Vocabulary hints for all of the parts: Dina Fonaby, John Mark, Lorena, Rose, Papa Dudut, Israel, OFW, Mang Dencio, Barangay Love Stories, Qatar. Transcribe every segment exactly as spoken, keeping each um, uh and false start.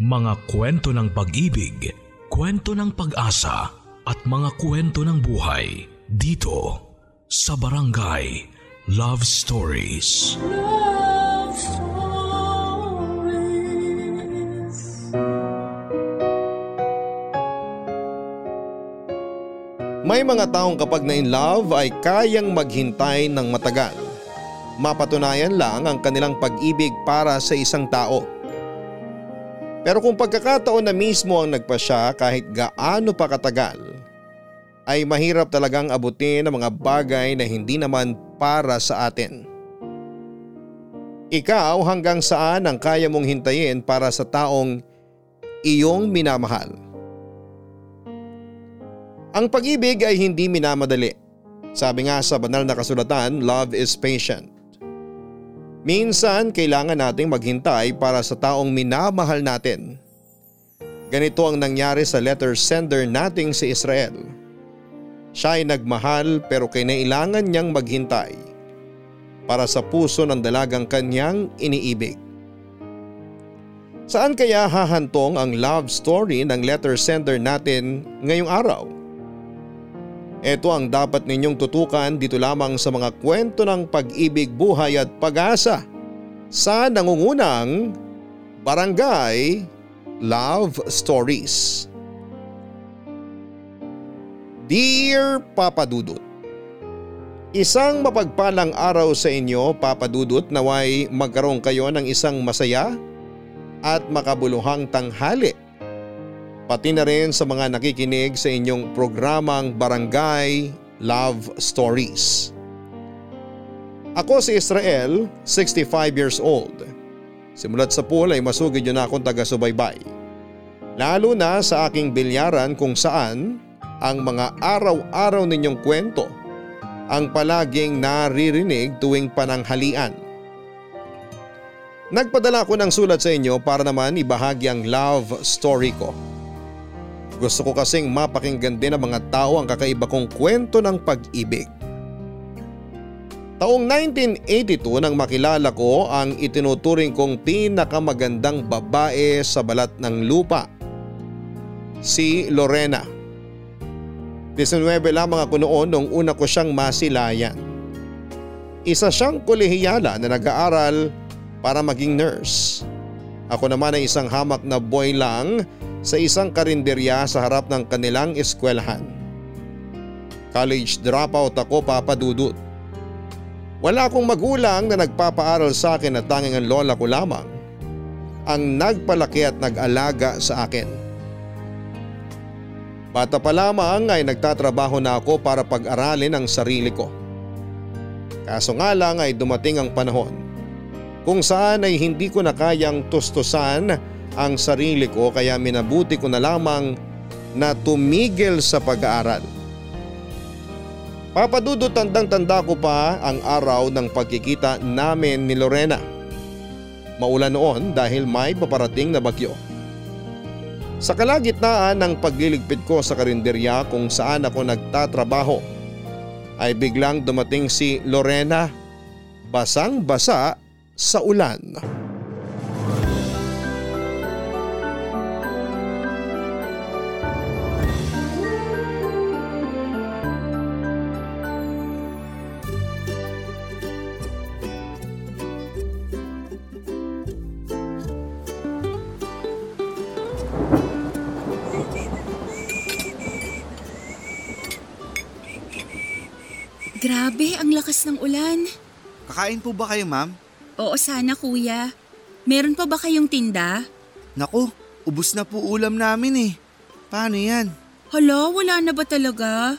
Mga kwento ng pag-ibig, kwento ng pag-asa at mga kwento ng buhay dito sa Barangay Love Stories. Love Stories. May mga taong kapag na in love ay kayang maghintay ng matagal. Mapatunayan lang ang kanilang pag-ibig para sa isang tao. Pero kung pagkakataon na mismo ang nagpa siya kahit gaano pa katagal, ay mahirap talagang abutin ang mga bagay na hindi naman para sa atin. Ikaw, hanggang saan ang kaya mong hintayin para sa taong iyong minamahal? Ang pag-ibig ay hindi minamadali. Sabi nga sa banal na kasulatan, love is patient. Minsan kailangan nating maghintay para sa taong minamahal natin. Ganito ang nangyari sa letter sender nating si Israel. Siya ay nagmahal pero kinailangan niyang maghintay para sa puso ng dalagang kanyang iniibig. Saan kaya hahantong ang love story ng letter sender natin ngayong araw? Ito ang dapat ninyong tutukan dito lamang sa mga kwento ng pag-ibig, buhay at pag-asa sa nangungunang Barangay Love Stories. Dear Papa Dudut, isang mapagpalang araw sa inyo, Papa Dudut. Naway magkaroon kayo ng isang masaya at makabuluhang tanghali. Pati na rin sa mga nakikinig sa inyong programang Barangay Love Stories. Ako si Israel, sixty-five years old. Simulat sa pool ay masugid yun akong taga-subaybay. Lalo na sa aking bilyaran kung saan ang mga araw-araw ninyong kwento ang palaging naririnig tuwing pananghalian. Nagpadala ko ng sulat sa inyo para naman ibahagi ang love story ko. Gusto ko kasing mapakinggan din ng mga tao ang kakaiba kong kwento ng pag-ibig. Taong nineteen eighty-two nang makilala ko ang itinuturing kong pinakamagandang babae sa balat ng lupa, si Lorena. nineteen lamang ako noon nung una ko siyang masilayan. Isa siyang kolehiyala na nag-aaral para maging nurse. Ako naman ay isang hamak na boy lang sa isang karinderya sa harap ng kanilang eskwelahan. College dropout ako, Papa Dudut. Wala akong magulang na nagpapaaral sa akin at tanging ang lola ko lamang ang nagpalaki at nag-alaga sa akin. Bata pa lamang ay nagtatrabaho na ako para pag-aralin ang sarili ko. Kaso nga lang ay dumating ang panahon kung saan ay hindi ko na kayang tustusan ang sarili ko, kaya minabuti ko na lamang na tumigil sa pag-aaral. Papa Dudut, tandang-tanda ko pa ang araw ng pagkikita namin ni Lorena. Maulan noon dahil may paparating na bagyo. Sa kalagitnaan ng pagliligpit ko sa karinderya kung saan ako nagtatrabaho, ay biglang dumating si Lorena, basang-basa sa ulan. Grabe, ang lakas ng ulan. Kakain po ba kayo, ma'am? Oo, sana kuya. Meron pa ba kayong tinda? Naku, ubos na po ulam namin eh. Paano yan? Hala, wala na ba talaga?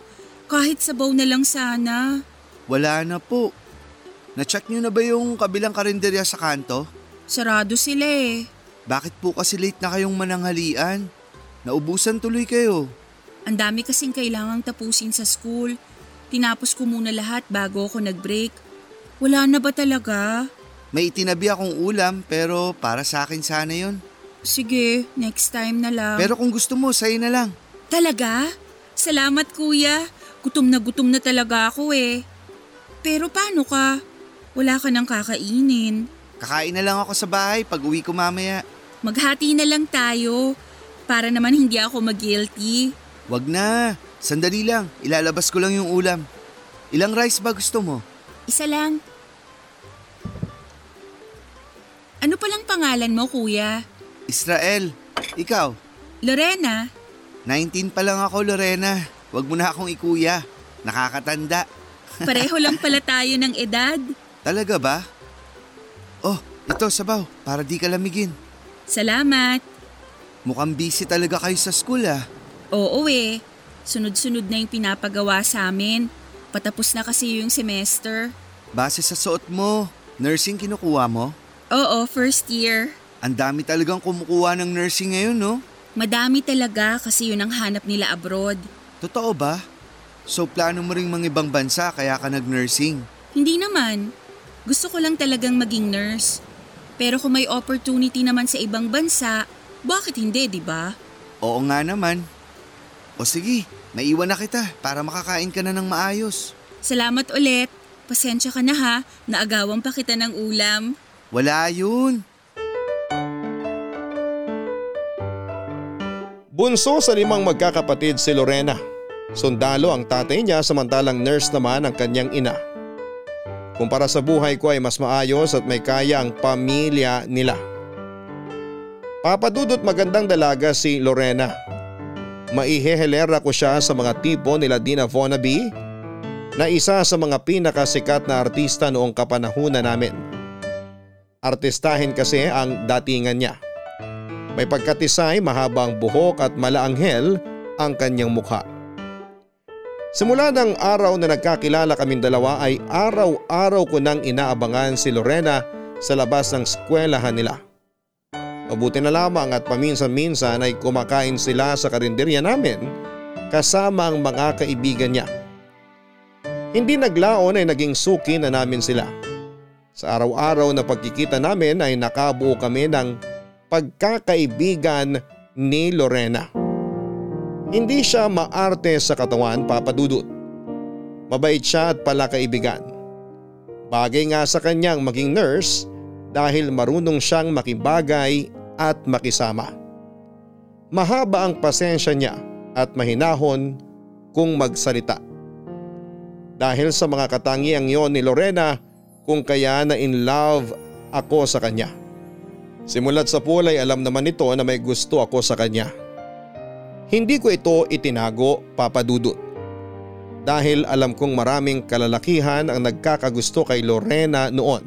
Kahit sabaw na lang sana. Wala na po. Na-check nyo na ba yung kabilang karinderya sa kanto? Sarado sila eh. Bakit po kasi late na kayong mananghalian? Naubusan tuloy kayo. Ang dami kasing kailangang tapusin sa school. Tinapos ko muna lahat bago ako nag-break. Wala na ba talaga? May itinabi akong ulam pero para sa akin sana yun. Sige, next time na lang. Pero kung gusto mo, sa'yo na lang. Talaga? Salamat kuya. Gutom na gutom na talaga ako eh. Pero paano ka? Wala ka nang kakainin. Kakain na lang ako sa bahay pag uwi ko mamaya. Maghati na lang tayo para naman hindi ako mag-guilty. Wag na. Sandali lang. Ilalabas ko lang yung ulam. Ilang rice ba gusto mo? Isa lang. Ano palang pangalan mo, kuya? Israel. Ikaw? Lorena. nineteen pa lang ako, Lorena. Wag mo na akong ikuya. Nakakatanda. Pareho lang pala tayo ng edad. Talaga ba? Oh, ito sabaw. Para di ka lamigin. Salamat. Mukhang busy talaga kayo sa school ah. Oo eh. Sunod-sunod na yung pinapagawa sa amin. Patapos na kasi yung semester. Base sa suot mo, nursing kinukuha mo? Oo, first year. Ang dami talagang kumukuha ng nursing ngayon, no? Madami talaga kasi yun ang hanap nila abroad. Totoo ba? So plano mo ring mga ibang bansa kaya ka nag-nursing? Hindi naman. Gusto ko lang talagang maging nurse. Pero kung may opportunity naman sa ibang bansa, bakit hindi, di ba? Oo nga naman. O sige, naiwan na kita para makakain ka na ng maayos. Salamat ulit. Pasensya ka na ha, naagawan pa kita ng ulam. Wala yun. Bunso sa limang magkakapatid si Lorena. Sundalo ang tatay niya samantalang nurse naman ang kanyang ina. Kumpara sa buhay ko ay mas maayos at may kaya ang pamilya nila. Papa Dudut, magandang dalaga si Lorena. Maihehelera ko siya sa mga tipo nila Dina Fonaby na isa sa mga pinakasikat na artista noong kapanahunan namin. Artistahin kasi ang datingan niya. May pagkatisay, mahabang buhok at malaanghel ang kanyang mukha. Simula ng araw na nagkakilala kaming dalawa ay araw-araw ko nang inaabangan si Lorena sa labas ng eskwelahan nila. Mabuti na lamang at paminsan-minsan ay kumakain sila sa karinderya namin kasama ang mga kaibigan niya. Hindi naglaon ay naging suki na namin sila. Sa araw-araw na pagkikita namin ay nakabuo kami ng pagkakaibigan ni Lorena. Hindi siya maarte sa katawan, Papa Dudut. Mabait siya at palakaibigan. Bagay nga sa kanyang maging nurse dahil marunong siyang makibagay at makisama. Mahaba ang pasensya niya at mahinahon kung magsalita. Dahil sa mga katangiang yon ni Lorena, kung kaya na in love ako sa kanya. Simulat sa pulay alam naman nito na may gusto ako sa kanya. Hindi ko ito itinago, Papa Dudut. Dahil alam kong maraming kalalakihan ang nagkakagusto kay Lorena noon.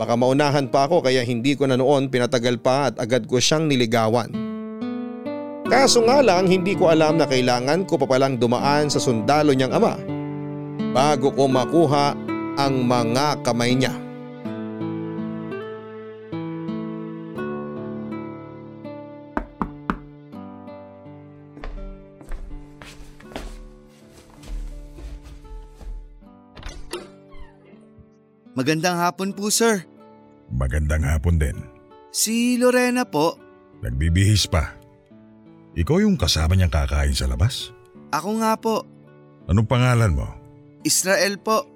Baka maunahan pa ako kaya hindi ko na noon pinatagal pa at agad ko siyang niligawan. Kaso nga lang hindi ko alam na kailangan ko pa palang dumaan sa sundalo niyang ama bago ko makuha ang mga kamay niya. Magandang hapon po, sir. Magandang hapon din. Si Lorena po. Nagbibihis pa. Ikaw yung kasama niyang kakain sa labas? Ako nga po. Anong pangalan mo? Israel po.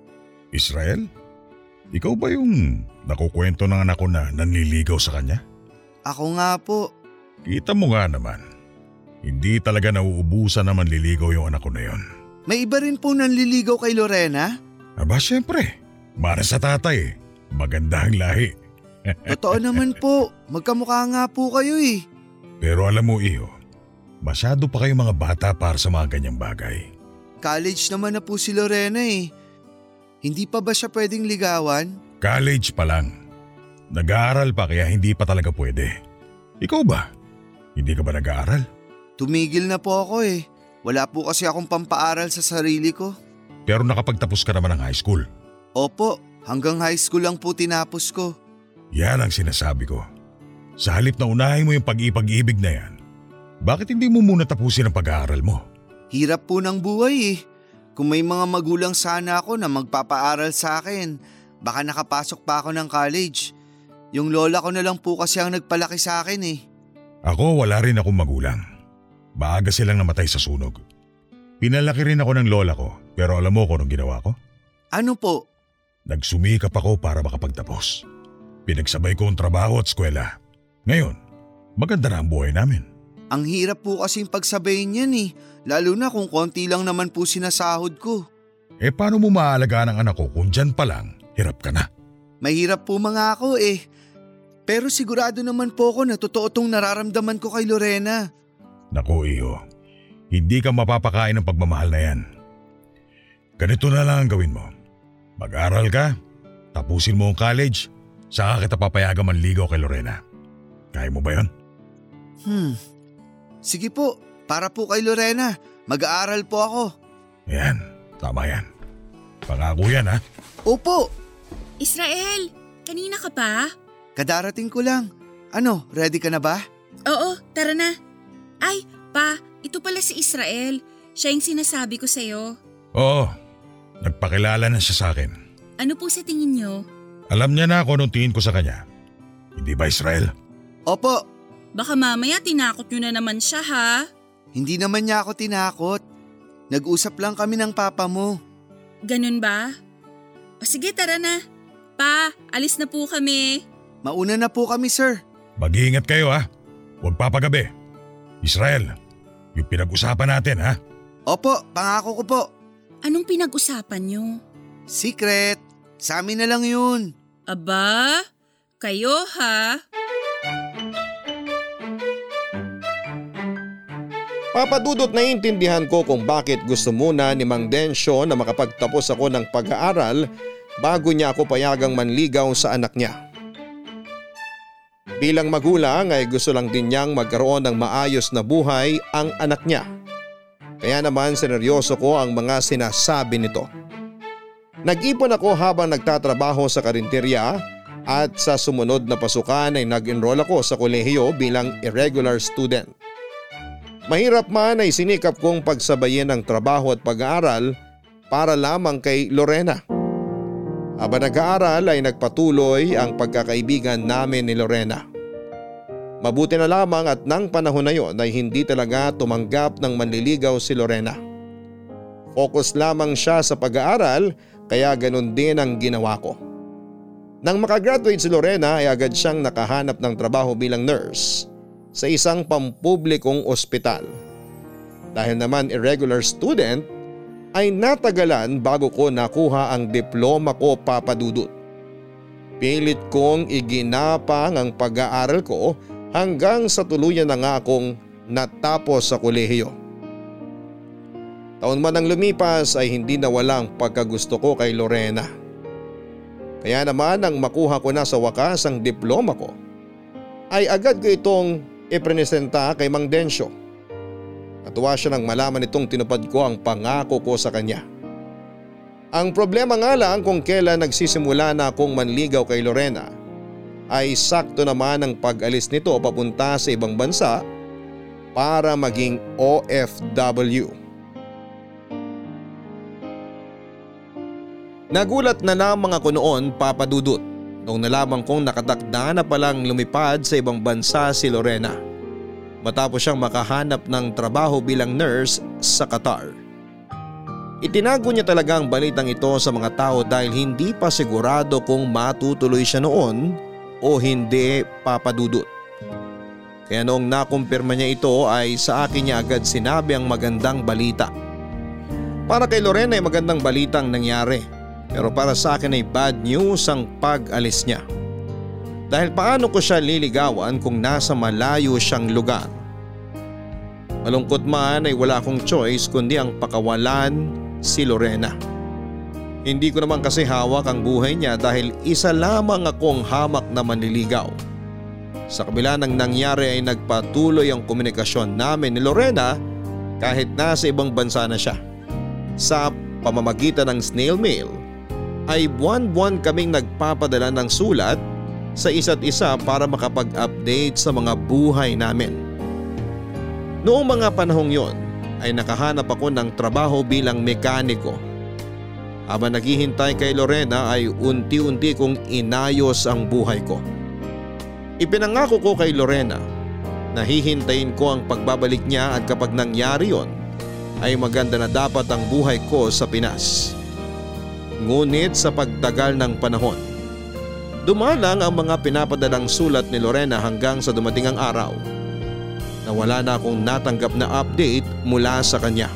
Israel? Ikaw ba yung nakukwento ng anak ko na nanliligaw sa kanya? Ako nga po. Kita mo nga naman. Hindi talaga nauubusan na manliligaw yung anak ko na yon. May iba rin po nanliligaw kay Lorena? Aba syempre. Para sa tatay. Maganda ang lahi. Totoo naman po. Magkamukha nga po kayo eh. Pero alam mo iyo, masyado pa kayong mga bata para sa mga ganyang bagay. College naman na po si Lorena eh. Hindi pa ba siya pwedeng ligawan? College pa lang. Nag-aaral pa kaya hindi pa talaga pwede. Ikaw ba? Hindi ka ba nag-aaral? Tumigil na po ako eh. Wala po kasi akong pampaaral sa sarili ko. Pero nakapagtapos ka naman ng high school? Opo, hanggang high school lang po tinapos ko. Yan ang sinasabi ko. Sa halip na unahin mo yung pag-ibig na yan, bakit hindi mo muna tapusin ang pag-aaral mo? Hirap po ng buhay eh. Kung may mga magulang sana ako na magpapaaral sa akin, baka nakapasok pa ako ng college. Yung lola ko na lang po kasi ang nagpalaki sa akin eh. Ako wala rin akong magulang. Maaga silang namatay sa sunog. Pinalaki rin ako ng lola ko, pero alam mo ko nung ginawa ko? Ano po? Nagsumikap ako para makapagtapos. Pinagsabay ko ang trabaho at eskwela. Ngayon, maganda na ang buhay namin. Ang hirap po kasing pagsabayin yan eh, lalo na kung konti lang naman po sinasahod ko. Eh paano mo maalagaan ang anak ko kung dyan pa lang, hirap ka na? Mahirap po mga ako eh, pero sigurado naman po ako na totoo tong nararamdaman ko kay Lorena. Naku iho, hindi ka mapapakain ng pagmamahal na yan. Ganito na lang ang gawin mo. Mag-aral ka, tapusin mo ang college, saka kita papayagan manligaw kay Lorena. Kaya mo ba yun? Hmm, sige po, para po kay Lorena, mag-aaral po ako. Yan, tama yan. Pangako yan ha? Opo. Israel, kanina ka pa? Kadarating ko lang. Ano, ready ka na ba? Oo, tara na. Ay, pa, ito pala si Israel. Siya yung sinasabi ko sa'yo. Oo, nagpakilala na siya sa akin. Ano po sa tingin niyo? Alam niya na kung anong tingin ko sa kanya. Hindi ba Israel? Opo. Baka mamaya tinakot niyo na naman siya ha? Hindi naman niya ako tinakot. Nag-usap lang kami ng papa mo. Ganun ba? O sige tara na. Pa, alis na po kami. Mauna na po kami sir. Mag-iingat kayo ha. Huwag papagabi. Israel, yung pinag-usapan natin ha? Opo, pangako ko po. Anong pinag-usapan nyo? Secret. Sa amin na lang yun. Aba, kayo ha? Papa Dudut, naiintindihan ko kung bakit gusto muna ni Mang Dencio na makapagtapos ako ng pag-aaral bago niya ako payagang manligaw sa anak niya. Bilang magulang ay gusto lang din niyang magkaroon ng maayos na buhay ang anak niya. Kaya naman sineryoso ko ang mga sinasabi nito. Nag-ipon ako habang nagtatrabaho sa karinterya at sa sumunod na pasukan ay nag-enroll ako sa kolehiyo bilang irregular student. Mahirap man ay sinikap kong pagsabayin ang trabaho at pag-aaral para lamang kay Lorena. Habang nag-aaral ay nagpatuloy ang pagkakaibigan namin ni Lorena. Mabuti na lamang at nang panahon na yon ay hindi talaga tumanggap ng manliligaw si Lorena. Focus lamang siya sa pag-aaral kaya ganun din ang ginawa ko. Nang makagraduate si Lorena ay agad siyang nakahanap ng trabaho bilang nurse sa isang pampublikong ospital. Dahil naman irregular student ay natagalan bago ko nakuha ang diploma ko, Papa Dudut. Pilit kong iginapang ang pag-aaral ko hanggang sa tuluyan na nga akong natapos sa kolehiyo. Taon man ang lumipas ay hindi nawala ang pagkagusto ko kay Lorena. Kaya naman nang makuha ko na sa wakas ang diploma ko, ay agad ko itong iprenesenta kay Mang Dencio. Natuwa siya nang malaman itong tinupad ko ang pangako ko sa kanya. Ang problema nga lang kung kailan nagsisimula na akong manligaw kay Lorena ay sakto naman ang pag-alis nito papunta sa ibang bansa para maging O F W. Nagulat na lamang ako noon, Papa Dudut, nung nalaman kong nakatakda na palang lumipad sa ibang bansa si Lorena matapos siyang makahanap ng trabaho bilang nurse sa Qatar. Itinago niya talaga ang balitang ito sa mga tao dahil hindi pa sigurado kung matutuloy siya noon o hindi, Papa Dudut. Kaya noong nakumpirma niya ito ay sa akin niya agad sinabi ang magandang balita. Para kay Lorena ay magandang balitang nangyari, pero para sa akin ay bad news ang pag-alis niya. Dahil paano ko siya liligawan kung nasa malayo siyang lugar? Malungkot man ay wala akong choice kundi ang pakawalan si Lorena. Hindi ko naman kasi hawak ang buhay niya dahil isa lamang akong hamak na manliligaw. Sa kabila ng nangyari ay nagpatuloy ang komunikasyon namin ni Lorena kahit nasa ibang bansa na siya. Sa pamamagitan ng snail mail ay buwan-buwan kaming nagpapadala ng sulat sa isa't isa para makapag-update sa mga buhay namin. Noong mga panahong yon ay nakahanap ako ng trabaho bilang mekaniko. Habang naghihintay kay Lorena ay unti-unti kong inayos ang buhay ko. Ipinangako ko kay Lorena na hihintayin ko ang pagbabalik niya at kapag nangyari yon ay maganda na dapat ang buhay ko sa Pinas. Ngunit sa pagtagal ng panahon, Dumalang ang mga pinapadalang sulat ni Lorena hanggang sa dumating ang araw na wala na akong natanggap na update mula sa kanya.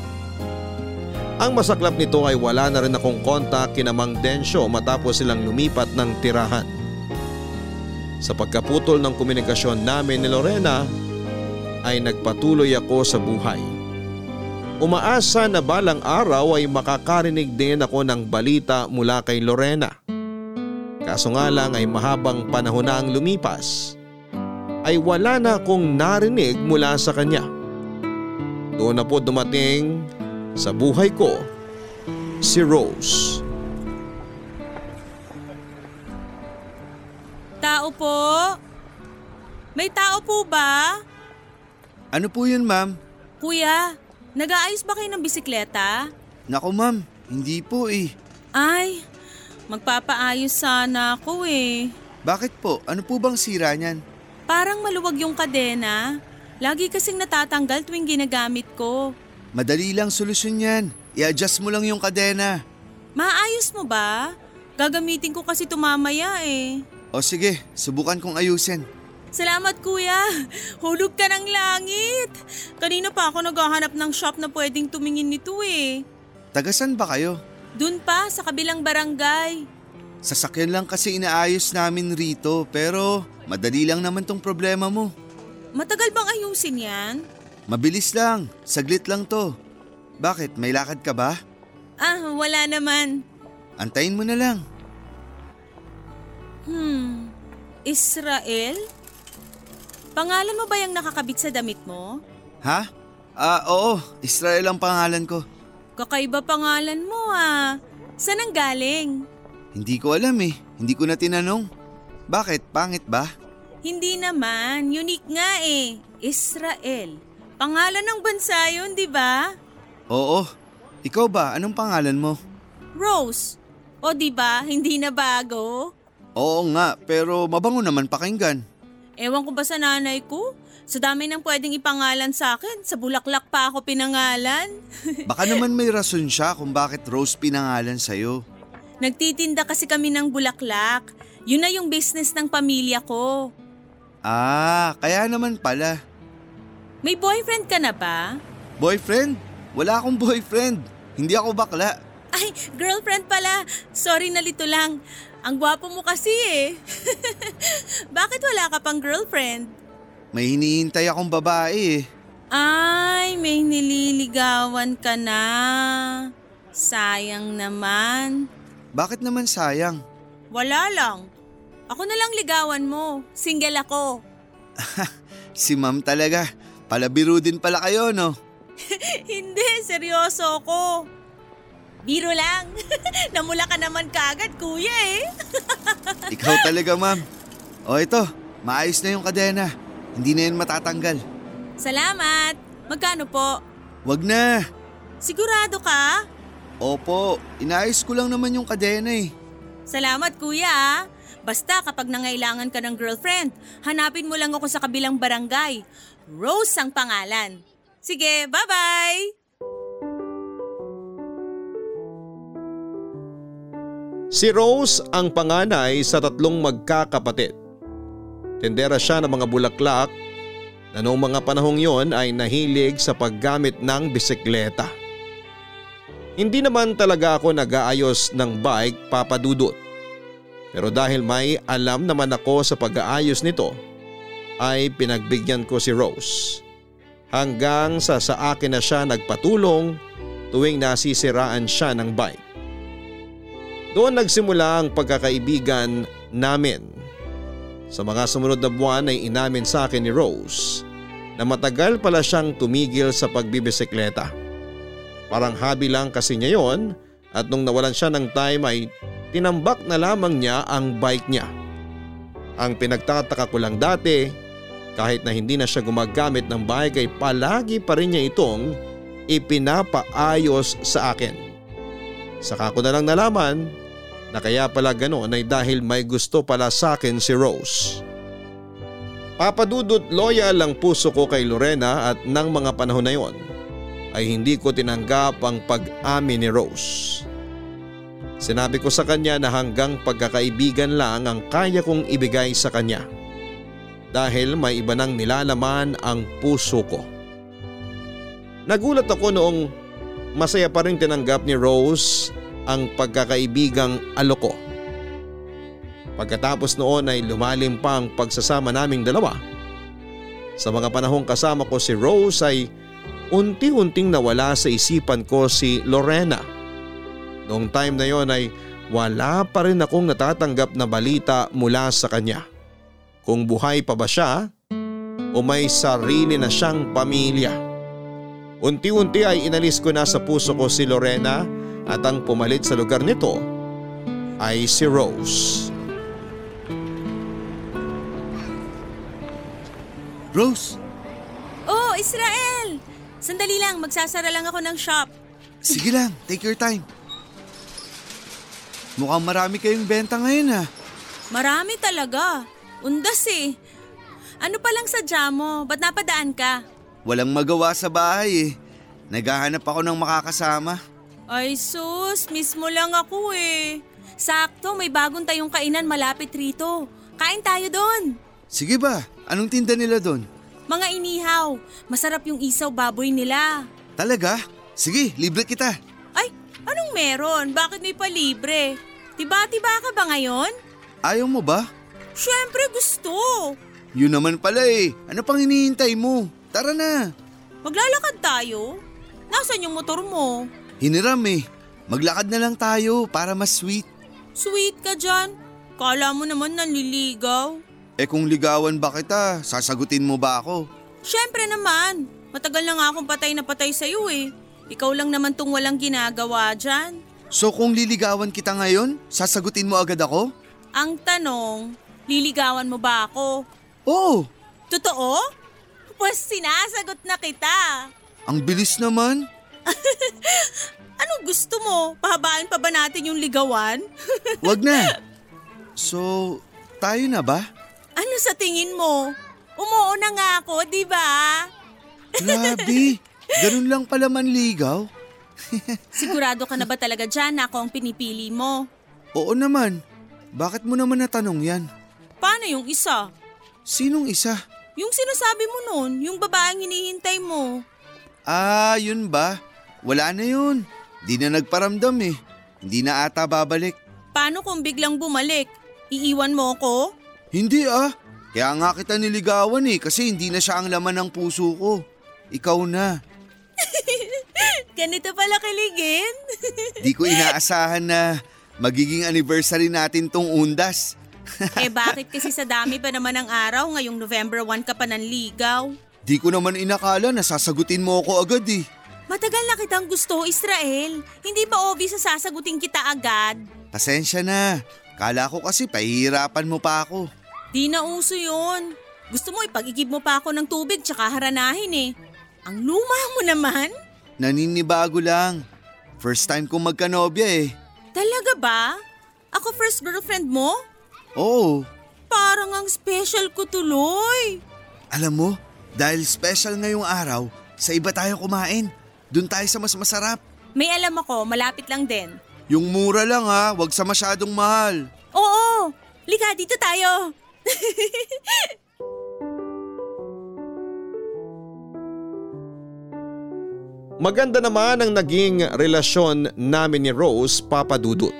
Ang masaklap nito ay wala na rin akong kontak kina Mang Dencio matapos silang lumipat ng tirahan. Sa pagkaputol ng komunikasyon namin ni Lorena ay nagpatuloy ako sa buhay. Umaasa na balang araw ay makakarinig din ako ng balita mula kay Lorena. Kaso nga lang ay mahabang panahon na ang lumipas ay wala na akong narinig mula sa kanya. Doon na po dumating sa buhay ko si Rose. Tao po? May tao po ba? Ano po yun, ma'am? Kuya, nag-aayos ba kayo ng bisikleta? Naku, ma'am, hindi po eh. Ay, magpapaayos sana ako eh. Bakit po? Ano po bang sira niyan? Parang maluwag yung kadena. Lagi kasing natatanggal tuwing ginagamit ko. Madali lang solusyon yan. I-adjust mo lang yung kadena. Maayos mo ba? Gagamitin ko kasi tumamaya eh. O sige, subukan kong ayusin. Salamat kuya. Hulog ka ng langit. Kanina pa ako naghahanap ng shop na pwedeng tumingin nito eh. Tagasan ba kayo? Doon pa, sa kabilang barangay. Sasakyan lang kasi inaayos namin rito pero madali lang naman tong problema mo. Matagal bang ayusin yan? Mabilis lang, saglit lang to. Bakit, may lakad ka ba? Ah, wala naman. Antayin mo na lang. Hmm, Israel? Pangalan mo ba yung nakakabit sa damit mo? Ha? Ah, oo, Israel ang pangalan ko. Kakaiba pangalan mo ah. Saan ang galing? Hindi ko alam eh. Hindi ko na tinanong. Bakit? Pangit ba? Hindi naman. Unique nga eh. Israel. Pangalan ng bansa yun, di ba? Oo. Ikaw ba? Anong pangalan mo? Rose. O di ba? Hindi na bago? Oo nga, pero mabango naman pakinggan. Ewan ko ba sa nanay ko? Sa dami nang pwedeng ipangalan sa akin, sa bulaklak pa ako pinangalan. Baka naman may rason siya kung bakit Rose pinangalan sa'yo. Nagtitinda kasi kami ng bulaklak. Yun na yung business ng pamilya ko. Ah, kaya naman pala. May boyfriend ka na ba? Boyfriend? Wala akong boyfriend. Hindi ako bakla. Ay, girlfriend pala. Sorry, nalito lang. Ang gwapo mo kasi eh. Bakit wala ka pang girlfriend? May hinihintay akong babae eh. Ay, may nililigawan ka na. Sayang naman. Bakit naman sayang? Wala lang. Ako na lang ligawan mo. Single ako. Si ma'am talaga. Palabiro din pala kayo, no? Hindi, seryoso ako. Biro lang. Namula ka naman kaagad, kuya eh. Ikaw talaga, ma'am. O ito, maayos na yung kadena. Hindi na yan matatanggal. Salamat. Magkano po? Wag na. Sigurado ka? Opo. Inaayos ko lang naman yung kadena eh. Salamat kuya. Basta kapag nangailangan ka ng girlfriend, hanapin mo lang ako sa kabilang barangay. Rose ang pangalan. Sige, bye-bye. Si Rose ang panganay sa tatlong magkakapatid. Tendera siya ng mga bulaklak na noong mga panahong yon ay nahilig sa paggamit ng bisikleta. Hindi naman talaga ako nag-aayos ng bike, Papa Dudut. Pero dahil may alam naman ako sa pag-aayos nito, ay pinagbigyan ko si Rose. Hanggang sa sa akin na siya nagpatulong tuwing nasisiraan siya ng bike. Doon nagsimula ang pagkakaibigan namin. Sa mga sumunod na buwan ay inamin sa akin ni Rose na matagal pala siyang tumigil sa pagbibisikleta. Parang hobby lang kasi niya yon at nung nawalan siya ng time ay tinambak na lamang niya ang bike niya. Ang pinagtataka ko lang dati, kahit na hindi na siya gumagamit ng bike ay palagi pa rin niya itong ipinapaayos sa akin. Saka ko na lang nalaman na kaya pala ganoon ay dahil may gusto pala sa akin si Rose. Papa Dudut, loyal ang puso ko kay Lorena at nang mga panahon na yon ay hindi ko tinanggap ang pag-amin ni Rose. Sinabi ko sa kanya na hanggang pagkakaibigan lang ang kaya kong ibigay sa kanya dahil may iba nang nilalaman ang puso ko. Nagulat ako noong masaya pa rin tinanggap ni Rose ang pagkakaibigang alok ko. Pagkatapos noon ay lumalim pa ang pagsasama naming dalawa. Sa mga panahong kasama ko si Rose ay unti-unting nawala sa isipan ko si Lorena. Noong time na yon ay wala pa rin akong natatanggap na balita mula sa kanya. Kung buhay pa ba siya o may sarili na siyang pamilya. Unti-unti ay inalis ko na sa puso ko si Lorena at ang pumalit sa lugar nito ay si Rose. Rose! Oh, Israel! Sandali lang, magsasara lang ako ng shop. Sige lang, take your time. Mukhang marami kayong benta ngayon ha. Marami talaga. Undas eh. Ano palang sadya mo? Ba't napadaan ka? Walang magawa sa bahay eh. Naghahanap ako ng makakasama. Ay sus, mismo lang ako eh. Sakto, may bagong tayong kainan malapit rito. Kain tayo doon. Sige ba? Anong tinda nila doon? Mga inihaw. Masarap yung isaw baboy nila. Talaga? Sige, libre kita. Ay, anong meron? Bakit may palibre? Tiba-tiba ka ba ngayon? Ayaw mo ba? Siyempre gusto. Yun naman pala eh. Ano pang hinihintay mo? Tara na. Maglalakad tayo? Nasaan yung motor mo? Hiniram eh. Maglakad na lang tayo para mas sweet. Sweet ka dyan? Kala mo naman nanliligaw. Eh kung ligawan ba kita, sasagutin mo ba ako? Siyempre naman. Matagal na nga akong patay na patay sa'yo eh. Ikaw lang naman tong walang ginagawa dyan. So kung liligawan kita ngayon, sasagutin mo agad ako? Ang tanong, liligawan mo ba ako? Oo. Totoo? Pues sinasagot na kita. Ang bilis naman. Anong gusto mo? Pahabaan pa ba natin yung ligawan? Wag na. So, tayo na ba? Ano sa tingin mo? Umuo na nga ako, di ba? Grabe, ganun lang pala manligaw. Sigurado ka na ba talaga dyan na ako ang pinipili mo? Oo naman. Bakit mo naman natanong yan? Paano yung isa? Sinong isa? Yung sinasabi mo nun, yung babaeng hinihintay mo. Ah, yun ba? Wala na yun. Di na nagparamdam eh. Hindi na ata babalik. Paano kung biglang bumalik? Iiwan mo ako? Hindi ah, kaya nga kita niligawan eh kasi hindi na siya ang laman ng puso ko. Ikaw na. Ganito pala kiligin? Di ko inaasahan na magiging anniversary natin tong undas. Eh bakit kasi sa dami pa naman ng araw ngayong November first ka pa nanligaw? Di ko naman inakala na sasagutin mo ako agad eh. Matagal na kitang gusto, Israel. Hindi ba obvious na sasagutin kita agad? Pasensya na. Kala ko kasi pahihirapan mo pa ako. Di na uso yun. Gusto mo ipag-igib mo pa ako ng tubig tsaka haranahin eh. Ang luma mo naman. Naninibago lang. First time kong magkanobya eh. Talaga ba? Ako first girlfriend mo? Oo. Parang ang special ko tuloy. Alam mo, dahil special ngayong araw, sa iba tayo kumain. Doon tayo sa mas masarap. May alam ako, malapit lang din. Yung mura lang ha, wag sa masyadong mahal. Oo, lika dito tayo. Maganda naman ang naging relasyon namin ni Rose, Papa Dudut.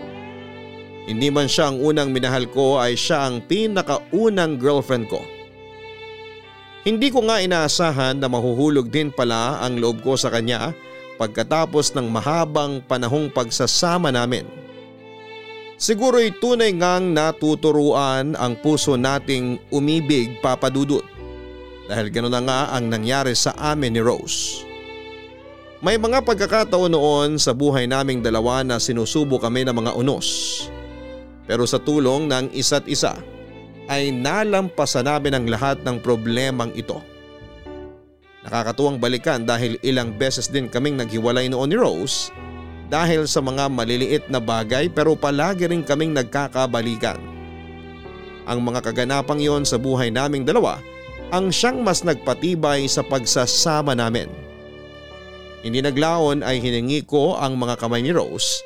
Hindi man siya ang unang minahal ko ay siya ang pinakaunang girlfriend ko. Hindi ko nga inaasahan na mahuhulog din pala ang loob ko sa kanya pagkatapos ng mahabang panahong pagsasama namin. Siguro'y tunay ngang natuturuan ang puso nating umibig, Papa Dudut. Dahil gano'n na nga ang nangyari sa amin ni Rose. May mga pagkakataon noon sa buhay naming dalawa na sinusubo kami ng mga unos. Pero sa tulong ng isa't isa ay nalampasan namin ang lahat ng problemang ito. Nakakatuwang balikan dahil ilang beses din kaming naghiwalay noon ni Rose. Dahil sa mga maliliit na bagay pero palagi rin kaming nagkakabalikan. Ang mga kaganapang yon sa buhay naming dalawa ang siyang mas nagpatibay sa pagsasama namin. Hindi naglaon ay hiningi ko ang mga kamay ni Rose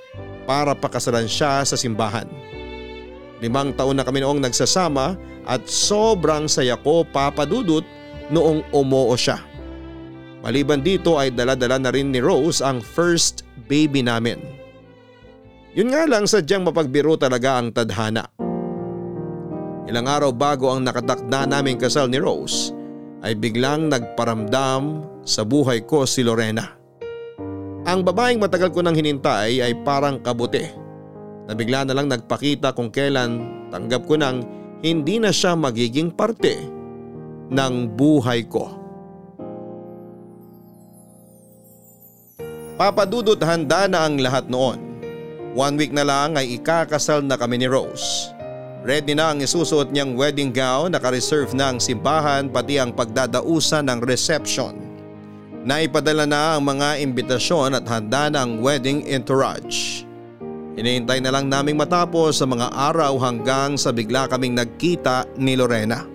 para pakasalan siya sa simbahan. Limang taon na kami noong nagsasama at sobrang saya ko, Papa Dudut, noong umuo siya. Maliban dito ay dala-dala na rin ni Rose ang first baby namin. Yun nga lang, sadyang mapagbiro talaga ang tadhana. Ilang araw bago ang nakatakda naming kasal ni Rose ay biglang nagparamdam sa buhay ko si Lorena. Ang babaeng matagal ko nang hinintay ay parang kabute. Nabigla na lang nagpakita kung kailan tanggap ko nang hindi na siya magiging parte ng buhay ko. Papa Dudut, handa na ang lahat noon. One week na lang ay ikakasal na kami ni Rose. Ready na ang isusuot niyang wedding gown, nakareserve na ang simbahan pati ang pagdadausan ng reception. Naipadala na ang mga imbitasyon at handa na ang wedding entourage. Hinihintay na lang naming matapos sa mga araw hanggang sa bigla kaming nagkita ni Lorena.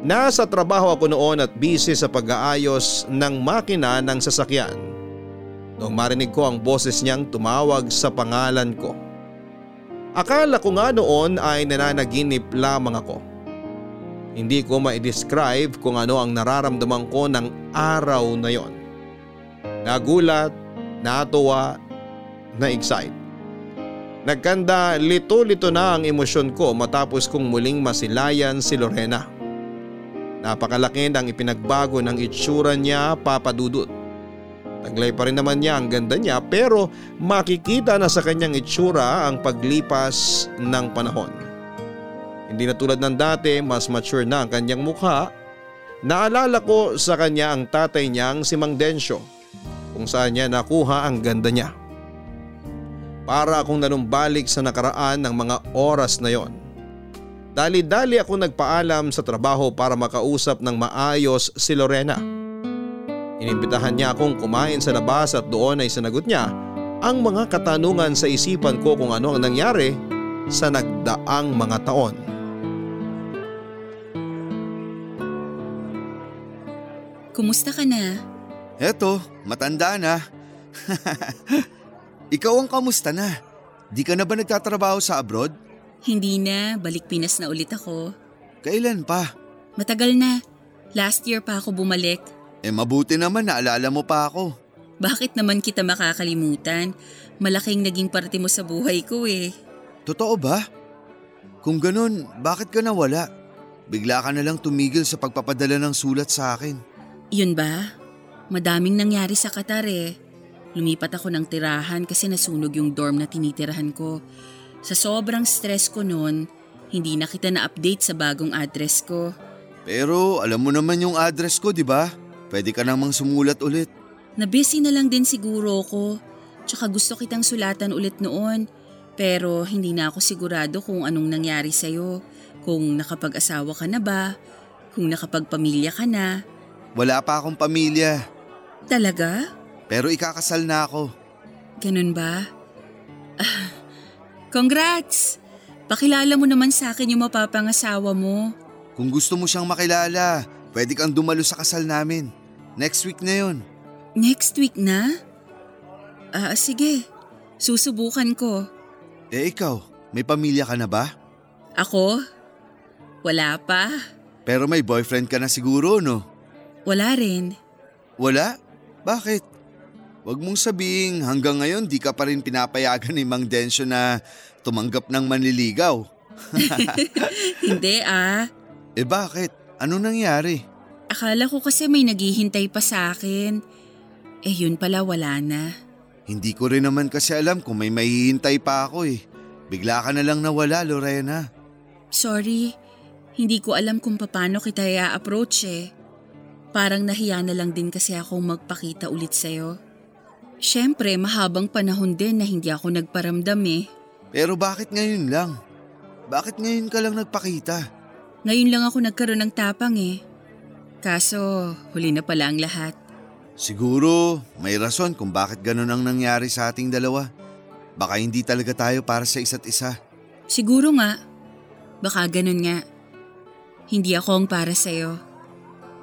Nasa trabaho ako noon at busy sa pag-aayos ng makina ng sasakyan. Noong marinig ko ang boses niyang tumawag sa pangalan ko. Akala ko nga noon ay nananaginip lamang ako. Hindi ko ma-describe kung ano ang nararamdaman ko ng araw na yon. Nagulat, natuwa, na-excite. Nagkanda lito-lito na ang emosyon ko matapos kong muling masilayan si Lorena. Napakalaki ng ipinagbago ng itsura niya, Papa Dudut. Taglay pa rin naman niya ang ganda niya, pero makikita na sa kanyang itsura ang paglipas ng panahon. Hindi na tulad ng dati, mas mature na ang kanyang mukha. Naalala ko sa kanya ang tatay niyang si Mang Dencio, kung saan niya nakuha ang ganda niya. Para akong nanumbalik sa nakaraan ng mga oras na yon. Dali-dali ako nagpaalam sa trabaho para makausap ng maayos si Lorena. Inimbitahan niya akong kumain sa labas at doon ay sinagot niya ang mga katanungan sa isipan ko kung ano ang nangyari sa nagdaang mga taon. Kumusta ka na? Eto, matanda na. Ikaw ang kamusta na? Di ka na ba nagtatrabaho sa abroad? Hindi na, balik Pinas na ulit ako. Kailan pa? Matagal na. Last year pa ako bumalik. Eh mabuti naman naalala mo pa ako. Bakit naman kita makakalimutan? Malaking naging parte mo sa buhay ko eh. Totoo ba? Kung ganun, bakit ka nawala? Bigla ka na lang tumigil sa pagpapadala ng sulat sa akin. Yun ba? Madaming nangyari sa Qatar eh. Lumipat ako ng tirahan kasi nasunog yung dorm na tinitirahan ko. Sa sobrang stress ko noon, hindi na kita na-update sa bagong address ko. Pero alam mo naman yung address ko, di ba? Pwede ka namang sumulat ulit. Nabusy na lang din siguro ko. Tsaka gusto kitang sulatan ulit noon. Pero hindi na ako sigurado kung anong nangyari sa'yo. Kung nakapag-asawa ka na ba? Kung nakapagpamilya ka na? Wala pa akong pamilya. Talaga? Pero ikakasal na ako. Ganun ba? Ah, congrats! Pakilala mo naman sa akin yung mapapangasawa mo. Kung gusto mo siyang makilala, pwede kang dumalo sa kasal namin. Next week na yun. Next week na? Ah, sige. Susubukan ko. Eh ikaw, may pamilya ka na ba? Ako? Wala pa. Pero may boyfriend ka na siguro, no? Wala rin. Wala? Bakit? Wag mong sabing hanggang ngayon di ka pa rin pinapayagan ni Mang Dencio na tumanggap ng manliligaw. Hindi ah. Eh bakit? Ano nangyari? Akala ko kasi may naghihintay pa sa akin. Eh yun pala wala na. Hindi ko rin naman kasi alam kung may mahihintay pa ako eh. Bigla ka na lang nawala, Lorena. Sorry, hindi ko alam kung paano kita i-approach eh. Parang nahiya na lang din kasi akong magpakita ulit sa'yo. Siyempre, mahabang panahon din na hindi ako nagparamdam eh. Pero bakit ngayon lang? Bakit ngayon ka lang nagpakita? Ngayon lang ako nagkaroon ng tapang eh. Kaso, huli na pala ang lahat. Siguro, may rason kung bakit ganun ang nangyari sa ating dalawa. Baka hindi talaga tayo para sa isa't isa. Siguro nga. Baka ganun nga. Hindi ako ang para sa'yo.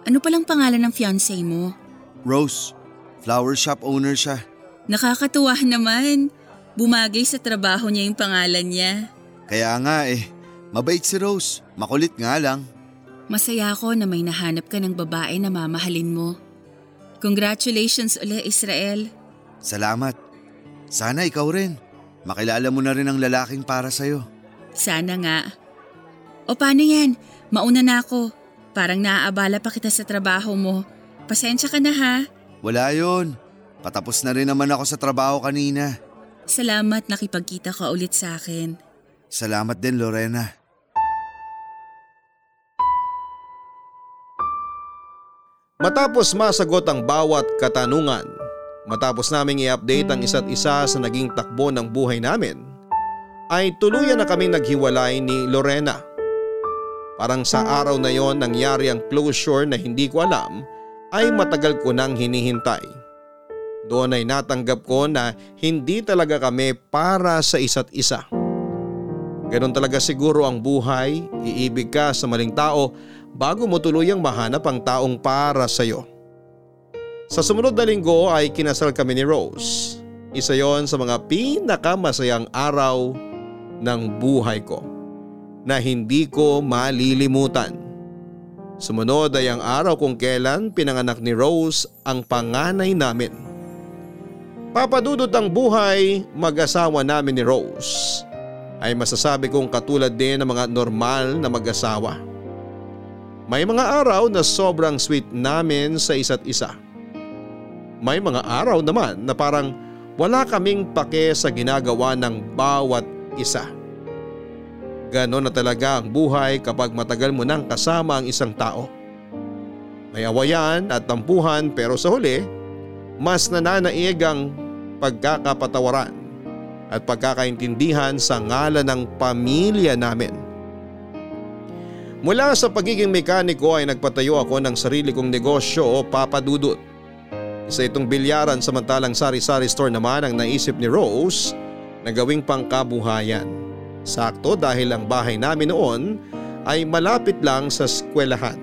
Ano palang pangalan ng fiancé mo? Rose. Flower shop owner siya. Nakakatuwa naman. Bumagay sa trabaho niya yung pangalan niya. Kaya nga eh, mabait si Rose, makulit nga lang. Masaya ako na may nahanap ka ng babae na mamahalin mo. Congratulations ulit, Israel. Salamat. Sana ikaw rin. Makilala mo na rin ang lalaking para sa'yo. Sana nga. O paano yan? Mauna na ako. Parang naaabala pa kita sa trabaho mo. Pasensya ka na ha. Wala yun. Patapos na rin naman ako sa trabaho kanina. Salamat nakipagkita ka ulit sa akin. Salamat din, Lorena. Matapos masagot ang bawat katanungan, matapos naming i-update ang isa't isa sa naging takbo ng buhay namin, ay tuluyan na kaming naghiwalay ni Lorena. Parang sa araw na yon nangyari ang closure na hindi ko alam ay matagal ko nang hinihintay. Doon ay natanggap ko na hindi talaga kami para sa isa't isa. Ganon talaga siguro ang buhay, iibig ka sa maling tao bago mo tuluyang mahanap ang taong para sa'yo. Sa sumunod na linggo ay kinasal kami ni Rose. Isa yon sa mga pinakamasayang araw ng buhay ko na hindi ko malilimutan. Sumunod ay ang araw kung kailan pinanganak ni Rose ang panganay namin. Papadudot ang buhay mag-asawa namin ni Rose. Ay masasabi kong katulad din ng mga normal na mag-asawa. May mga araw na sobrang sweet namin sa isa't isa. May mga araw naman na parang wala kaming pake sa ginagawa ng bawat isa. Ganon na talaga ang buhay kapag matagal mo nang kasama ang isang tao. May awayan at tampuhan pero sa huli, mas nananaig ang pagkakapatawaran at pagkakaintindihan sa ngalan ng pamilya namin. Mula sa pagiging mekaniko ay nagpatayo ako ng sarili kong negosyo o Papa Dudut. Isa itong bilyaran samantalang sari-sari store naman ang naisip ni Rose na gawing pangkabuhayan. Sakto dahil ang bahay namin noon ay malapit lang sa eskwelahan.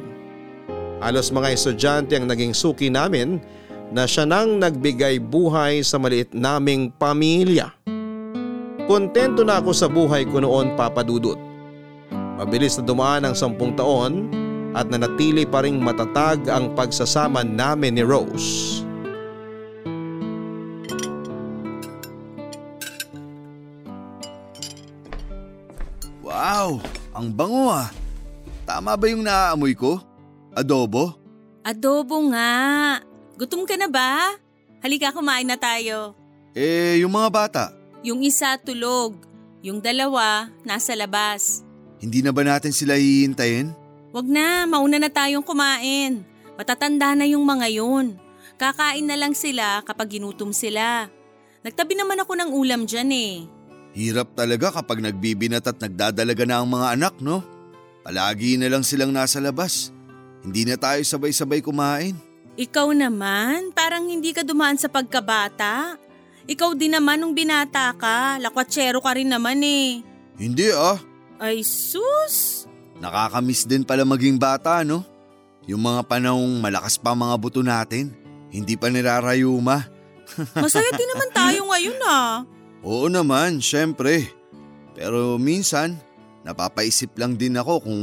Halos mga estudyante ang naging suki namin na siya nang nagbigay buhay sa maliit naming pamilya. Kontento na ako sa buhay ko noon, Papa Dudut. Mabilis na dumaan ang sampung taon at nanatili pa ring matatag ang pagsasama namin ni Rose. Wow! Ang bango ah! Tama ba yung naaamoy ko? Adobo? Adobo nga! Gutom ka na ba? Halika kumain na tayo. Eh, yung mga bata? Yung isa tulog. Yung dalawa nasa labas. Hindi na ba natin sila hihintayin? Wag na, mauna na tayong kumain. Matatanda na yung mga yun. Kakain na lang sila kapag ginutom sila. Nagtabi naman ako ng ulam dyan eh. Hirap talaga kapag nagbibinat at nagdadalaga na ang mga anak, no? Palagi na lang silang nasa labas. Hindi na tayo sabay-sabay kumain. Ikaw naman, parang hindi ka dumaan sa pagkabata. Ikaw din naman nung binata ka, lakwatsero ka rin naman eh. Hindi ah. Ay sus! Nakakamiss din pala maging bata, no? Yung mga panahong malakas pa mga buto natin, hindi pa nirarayuma. Masaya din naman tayo ngayon ah. Oo naman, syempre. Pero minsan, napapaisip lang din ako kung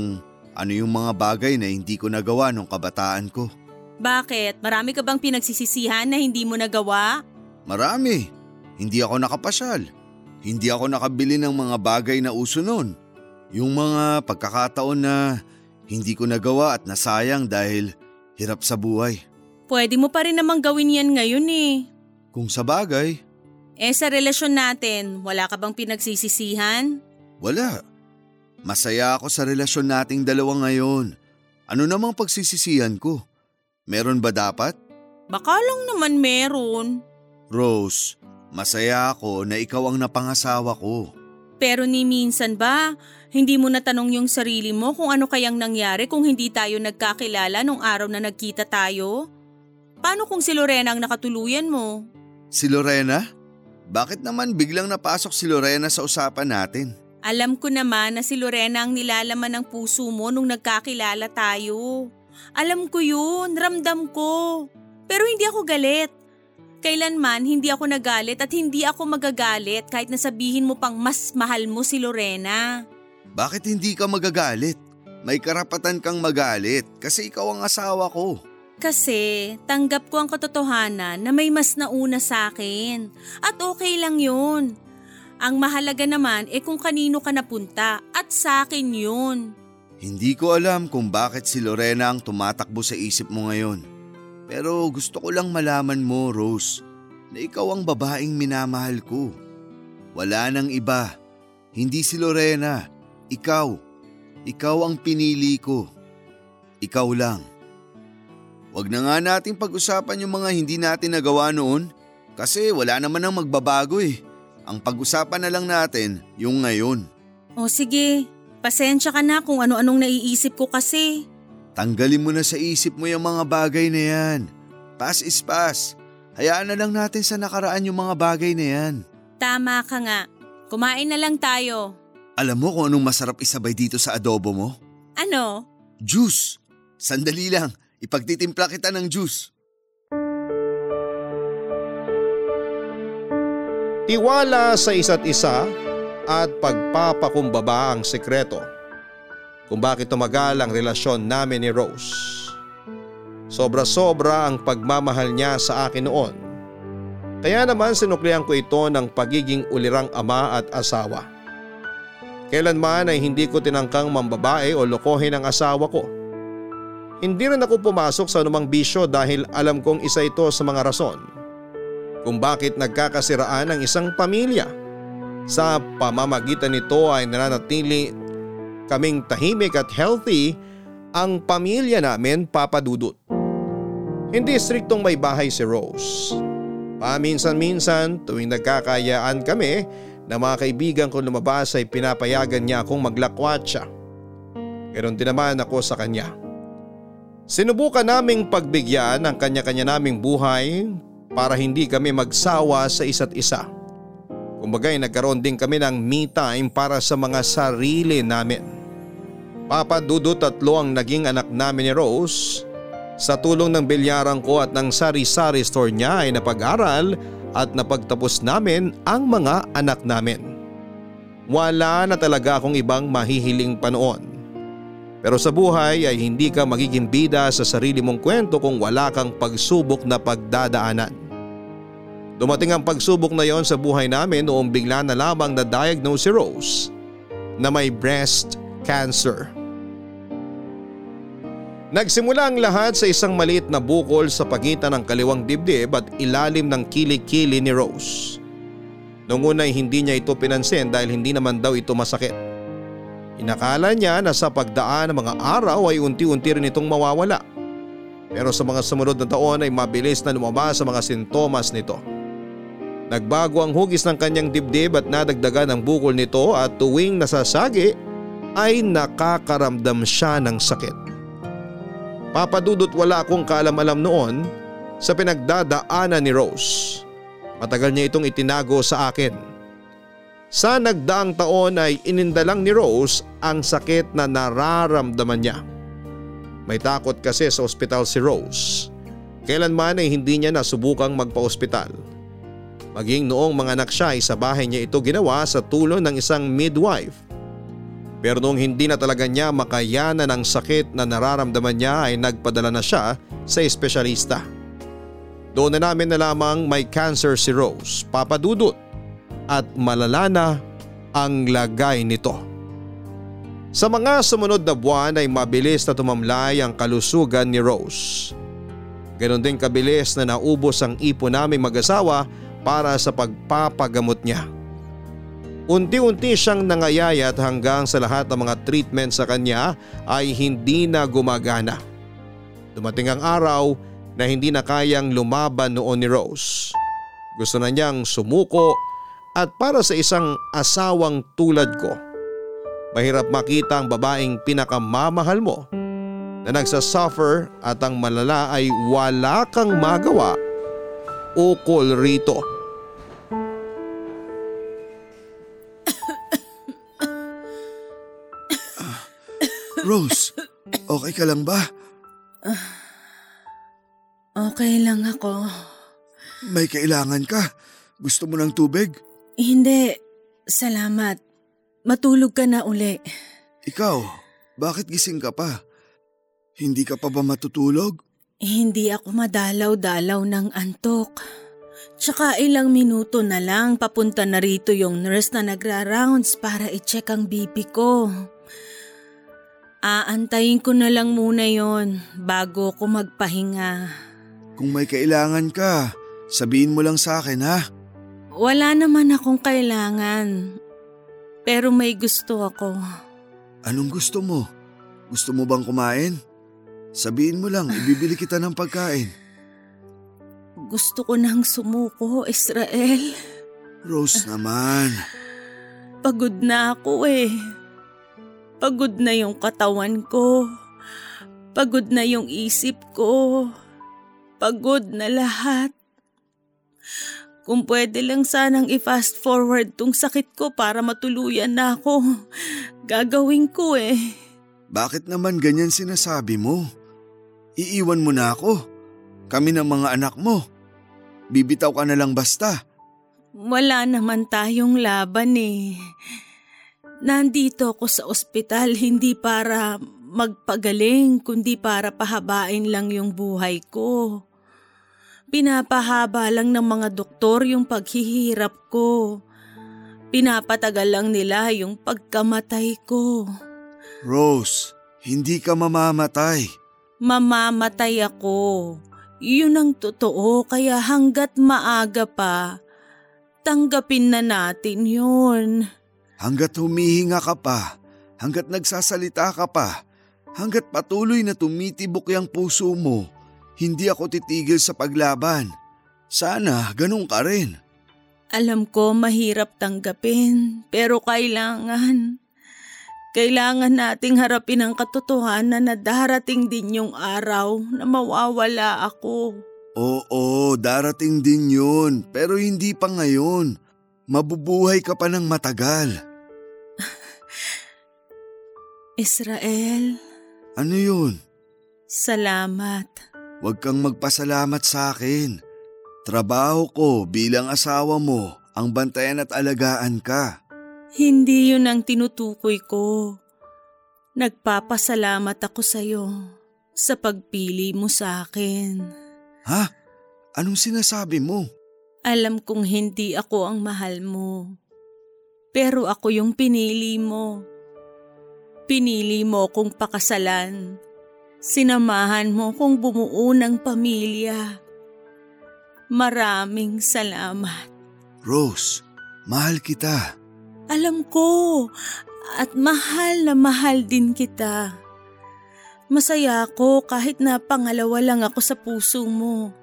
ano yung mga bagay na hindi ko nagawa nung kabataan ko. Bakit? Marami ka bang pinagsisisihan na hindi mo nagawa? Marami. Hindi ako nakapasyal. Hindi ako nakabili ng mga bagay na uso noon. Yung mga pagkakataon na hindi ko nagawa at nasayang dahil hirap sa buhay. Pwede mo pa rin namang gawin yan ngayon eh. Kung sa bagay. Eh sa relasyon natin, wala ka bang pinagsisisihan? Wala. Masaya ako sa relasyon nating dalawa ngayon. Ano namang pagsisisihan ko? Meron ba dapat? Baka lang naman meron. Rose, masaya ako na ikaw ang napangasawa ko. Pero ni minsan ba, hindi mo natanong yung sarili mo kung ano kayang nangyari kung hindi tayo nagkakilala nung araw na nagkita tayo? Paano kung si Lorena ang nakatuluyan mo? Si Lorena? Bakit naman biglang napasok si Lorena sa usapan natin? Alam ko naman na si Lorena ang nilalaman ng puso mo nung nagkakilala tayo. Alam ko yun, ramdam ko. Pero hindi ako galit. Kailanman hindi ako nagalit at hindi ako magagalit kahit nasabihin mo pang mas mahal mo si Lorena. Bakit hindi ka magagalit? May karapatan kang magalit kasi ikaw ang asawa ko. Kasi tanggap ko ang katotohanan na may mas nauna sa akin at okay lang yun. Ang mahalaga naman e eh kung kanino ka napunta at sa akin yun. Hindi ko alam kung bakit si Lorena ang tumatakbo sa isip mo ngayon. Pero gusto ko lang malaman mo, Rose, na ikaw ang babaeng minamahal ko. Wala nang iba. Hindi si Lorena. Ikaw. Ikaw ang pinili ko. Ikaw lang. Huwag na nga nating pag-usapan yung mga hindi natin nagawa noon kasi wala naman ang magbabago eh. Ang pag-usapan na lang natin yung ngayon. O sige, pasensya ka na kung ano-anong naiisip ko kasi. Tanggalin mo na sa isip mo yung mga bagay na yan. Pass is pass. Hayaan na lang natin sa nakaraan yung mga bagay na yan. Tama ka nga. Kumain na lang tayo. Alam mo kung anong masarap isabay dito sa adobo mo? Ano? Juice. Sandali lang. Ipagtitimpla kita ng juice. Tiwala sa isa't isa at pagpapakumbaba ang sekreto kung bakit tumagal ang relasyon namin ni Rose. Sobra-sobra ang pagmamahal niya sa akin noon. Kaya naman sinuklihan ko ito ng pagiging ulirang ama at asawa. Kailanman ay hindi ko tinangkang mambabae o lokohin ang asawa ko. Hindi rin ako pumasok sa anumang bisyo dahil alam kong isa ito sa mga rason kung bakit nagkakasiraan ang isang pamilya. Sa pamamagitan nito ay nananatili kaming tahimik at healthy ang pamilya namin, Papa Dudut. Hindi striktong may bahay si Rose. Paminsan-minsan tuwing nagkakayaan kami na mga kaibigan kong lumabas ay pinapayagan niya akong maglakwatsa. Ganoon din naman ako sa kanya. Sinubukan naming pagbigyan ang kanya-kanya naming buhay para hindi kami magsawa sa isa't isa. Kumbaga ay nagkaroon din kami ng me time para sa mga sarili namin. Papa Dudut, tatlo ang naging anak namin ni Rose. Sa tulong ng bilyaran ko at ng sari-sari store niya ay napag-aral at napagtapos namin ang mga anak namin. Wala na talaga akong ibang mahihiling pa noon. Pero sa buhay ay hindi ka magiging bida sa sarili mong kwento kung wala kang pagsubok na pagdadaanan. Dumating ang pagsubok na yon sa buhay namin noong bigla na lamang na-diagnose si Rose na may breast cancer. Nagsimula ang lahat sa isang maliit na bukol sa pagitan ng kaliwang dibdib at ilalim ng kilikili ni Rose. Noong una ay hindi niya ito pinansin dahil hindi naman daw ito masakit. Inakala niya na sa pagdaan ng mga araw ay unti-unti rin itong mawawala. Pero sa mga sumunod na taon ay mabilis na lumabas ang mga sintomas nito. Nagbago ang hugis ng kanyang dibdib at nadagdagan ang bukol nito at tuwing nasasagi ay nakakaramdam siya ng sakit. Papa Dudut, wala akong kaalam-alam noon sa pinagdadaanan ni Rose. Matagal niya itong itinago sa akin. Sa nagdaang taon ay ininda lang ni Rose ang sakit na nararamdaman niya. May takot kasi sa ospital si Rose. Kailanman ay hindi niya nasubukang magpa-ospital. Maging noong manganak siya ay sa bahay niya ito ginawa sa tulong ng isang midwife. Pero noong hindi na talaga niya makayanan ang sakit na nararamdaman niya ay nagpadala na siya sa espesyalista. Doon na namin na lamang may cancer si Rose, Papa Dudut, at malala na ang lagay nito. Sa mga sumunod na buwan ay mabilis na tumamlay ang kalusugan ni Rose. Ganon din kabilis na naubos ang ipon naming mag-asawa para sa pagpapagamot niya. Unti-unti siyang nangayayat hanggang sa lahat ng mga treatment sa kanya ay hindi na gumagana. Dumating ang araw na hindi na kayang lumaban noon ni Rose. Gusto na niyang sumuko at para sa isang asawang tulad ko, mahirap makita ang babaeng pinakamamahal mo na nagsasuffer at ang malala ay wala kang magawa ukol rito. Uh, Rose, okay ka lang ba? Uh, okay lang ako. May kailangan ka? Gusto mo ng tubig? Hindi. Salamat. Matulog ka na uli. Ikaw, bakit gising ka pa? Hindi ka pa ba matutulog? Hindi ako madalaw-dalaw ng antok. Tsaka ilang minuto na lang papunta na rito yung nurse na nagra-rounds para i-check ang B P ko. Aantayin ko na lang muna yon bago ko magpahinga. Kung may kailangan ka, sabihin mo lang sa akin, ha? Wala naman akong kailangan. Pero may gusto ako. Anong gusto mo? Gusto mo bang kumain? Sabihin mo lang, ibibili kita ng pagkain. Gusto ko nang sumuko, Israel. Rose naman. Pagod na ako eh. Pagod na yung katawan ko. Pagod na yung isip ko. Pagod na lahat. Kung pwede lang sanang i-fast forward tong sakit ko para matuluyan na ako. Gagawin ko eh. Bakit naman ganyan sinasabi mo? Iiwan mo na ako. Kami ng mga anak mo. Bibitaw ka na lang basta. Wala naman tayong laban eh. Nandito ako sa ospital hindi para magpagaling kundi para pahabain lang yung buhay ko. Pinapahaba lang ng mga doktor yung paghihirap ko. Pinapatagal lang nila yung pagkamatay ko. Rose, hindi ka mamamatay. Mamamatay ako. Yun ang totoo kaya hanggat maaga pa, tanggapin na natin yun. Hanggat humihinga ka pa, hanggat nagsasalita ka pa, hanggat patuloy na tumitibok yung puso mo, hindi ako titigil sa paglaban. Sana ganun ka rin. Alam ko mahirap tanggapin, pero kailangan. Kailangan nating harapin ang katotohanan na darating din yung araw na mawawala ako. Oo, darating din yun, pero hindi pa ngayon. Mabubuhay ka pa ng matagal. Israel. Ano yun? Salamat. Huwag kang magpasalamat sa akin. Trabaho ko bilang asawa mo ang bantayan at alagaan ka. Hindi yun ang tinutukoy ko. Nagpapasalamat ako sa'yo sa pagpili mo sa akin. Ha? Anong sinasabi mo? Alam kong hindi ako ang mahal mo. Pero ako yung pinili mo. Pinili mo kong pakasalan. Sinamahan mo kong bumuo ng pamilya. Maraming salamat. Rose, mahal kita. Alam ko at mahal na mahal din kita. Masaya ako kahit na pangalawa lang ako sa puso mo.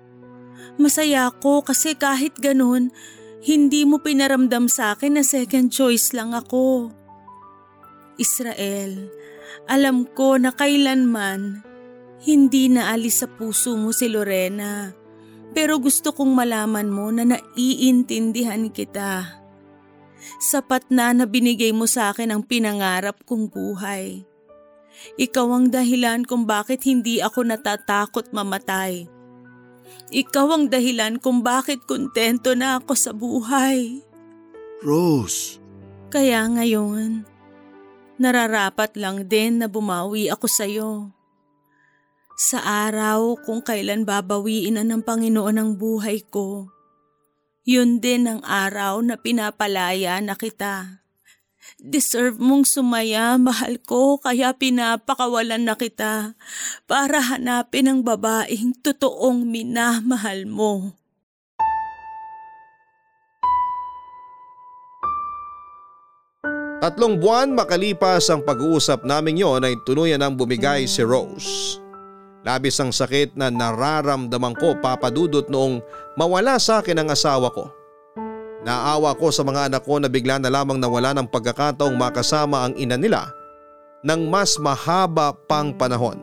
Masaya ako kasi kahit ganun, hindi mo pinaramdam sa akin na second choice lang ako. Israel, alam ko na kailanman hindi naalis sa puso mo si Lorena. Pero gusto kong malaman mo na naiintindihan kita. Sapat na na binigay mo sa akin ang pinangarap kong buhay. Ikaw ang dahilan kung bakit hindi ako natatakot mamatay. Ikaw ang dahilan kung bakit kontento na ako sa buhay. Rose. Kaya ngayon, nararapat lang din na bumawi ako sa iyo. Sa araw kung kailan babawiin na ng Panginoon ang buhay ko, yun din ang araw na pinapalaya na kita. Deserve mong sumaya, mahal ko, kaya pinapakawalan na kita para hanapin ang babaeng totoong minamahal mo. Tatlong buwan makalipas ang pag-uusap namin yon ay tuluyan ang bumigay si Rose. Labis ang sakit na nararamdaman ko, Papa Dudut, noong mawala sa akin ang asawa ko. Naawa ko sa mga anak ko na bigla na lamang nawala ng pagkakataong makasama ang ina nila ng mas mahaba pang panahon.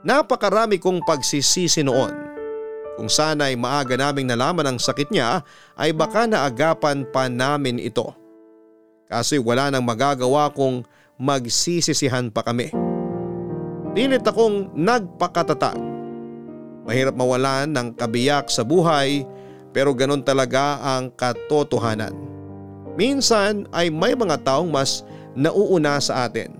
Napakarami kong pagsisisi noon. Kung sana ay maaga naming nalaman ang sakit niya ay baka naagapan pa namin ito. Kasi wala nang magagawa kung magsisisihan pa kami. Pilit akong nagpakatatag. Mahirap mawalan ng kabiyak sa buhay Pero ganun talaga ang katotohanan. Minsan ay may mga taong mas nauuna sa atin.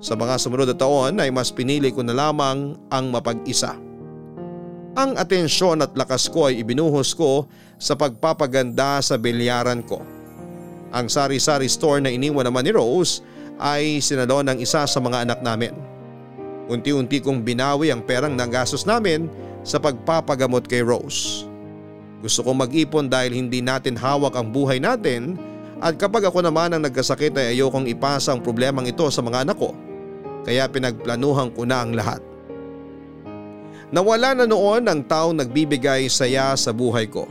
Sa mga sumunod na taon ay mas pinili ko na lamang ang mapag-isa. Ang atensyon at lakas ko ay ibinuhos ko sa pagpapaganda sa bilyaran ko. Ang sari-sari store na iniwan naman ni Rose ay sinalo ng isa sa mga anak namin. Unti-unti kong binawi ang perang nagastos namin sa pagpapagamot kay Rose. Gusto kong mag-ipon dahil hindi natin hawak ang buhay natin, at kapag ako naman ang nagkasakit ay ayokong ipasa ang problemang ito sa mga anak ko. Kaya pinagplanuhan ko na ang lahat. Nawala na noon ang taong nagbibigay saya sa buhay ko.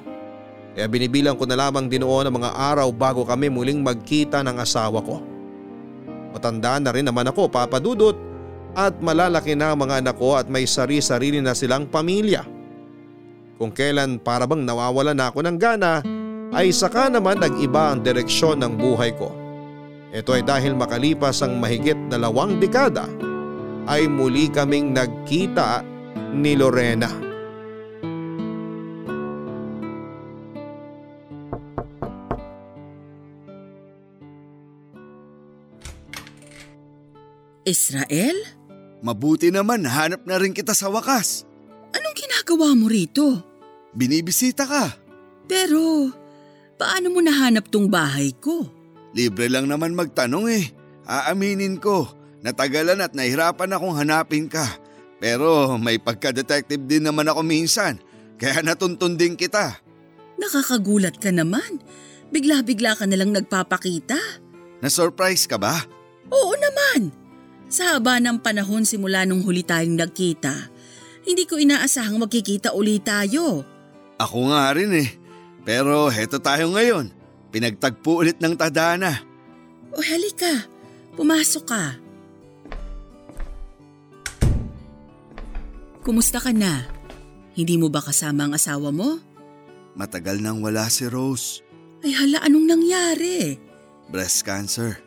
Kaya binibilang ko na lamang din noon ang mga araw bago kami muling magkita ng asawa ko. Matanda na rin naman ako, Papa Dudut, at malalaki na ang mga anak ko at may sari-sarili na silang pamilya. Kung kailan para bang nawawala na ako ng gana, ay saka naman nag-iba ang direksyon ng buhay ko. Ito ay dahil makalipas ang mahigit dalawang dekada, ay muli kaming nagkita ni Lorena. Israel? Mabuti naman, hanap na rin kita sa wakas. Anong ginagawa mo rito? Binibisita ka. Pero, paano mo nahanap tong bahay ko? Libre lang naman magtanong eh. Aaminin ko, natagalan at nahirapan akong hanapin ka. Pero may pagka-detective din naman ako minsan, kaya natuntun din kita. Nakakagulat ka naman. Bigla-bigla ka nalang nagpapakita. Na-surprise ka ba? Oo naman. Sa haba ng panahon simula nung huli tayong nagkita, hindi ko inaasahang magkikita ulit tayo. Ako nga rin eh. Pero heto tayo ngayon. Pinagtagpo ulit ng tadhana. O halika, pumasok ka. Kumusta ka na? Hindi mo ba kasama ang asawa mo? Matagal nang wala si Rose. Ay hala, anong nangyari? Breast cancer.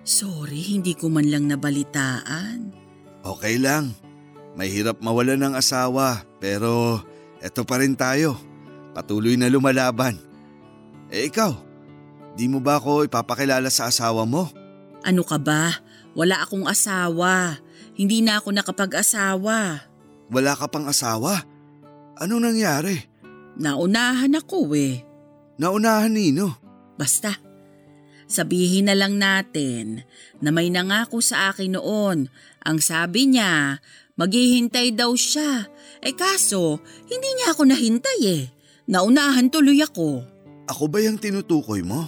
Sorry, hindi ko man lang nabalitaan. Okay lang. Mahirap mawala ng asawa, pero eto pa rin tayo. Patuloy na lumalaban. Eh ikaw, di mo ba ako ipapakilala sa asawa mo? Ano ka ba? Wala akong asawa. Hindi na ako nakapag-asawa. Wala ka pang asawa? Anong nangyari? Naunahan ako eh. Naunahan nino? Basta. Sabihin na lang natin na may nangako sa akin noon. Ang sabi niya, maghihintay daw siya. Eh kaso, hindi niya ako nahintay eh. Naunahan tuloy ako. Ako ba yung tinutukoy mo?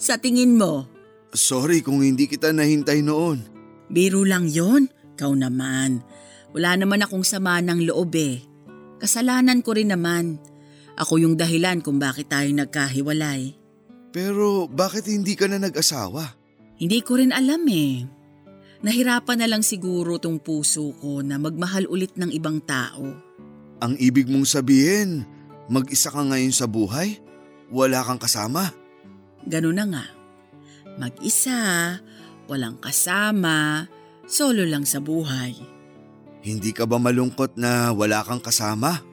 Sa tingin mo? Sorry kung hindi kita nahintay noon. Biro lang yon, kau naman. Wala naman akong sama ng loob eh. Kasalanan ko rin naman. Ako yung dahilan kung bakit tayo nagkahiwalay. Pero bakit hindi ka na nag-asawa? Hindi ko rin alam eh. Nahirapan na lang siguro tong puso ko na magmahal ulit ng ibang tao. Ang ibig mong sabihin, mag-isa ka ngayon sa buhay? Wala kang kasama? Ganun na nga. Mag-isa, walang kasama, solo lang sa buhay. Hindi ka ba malungkot na wala kang kasama?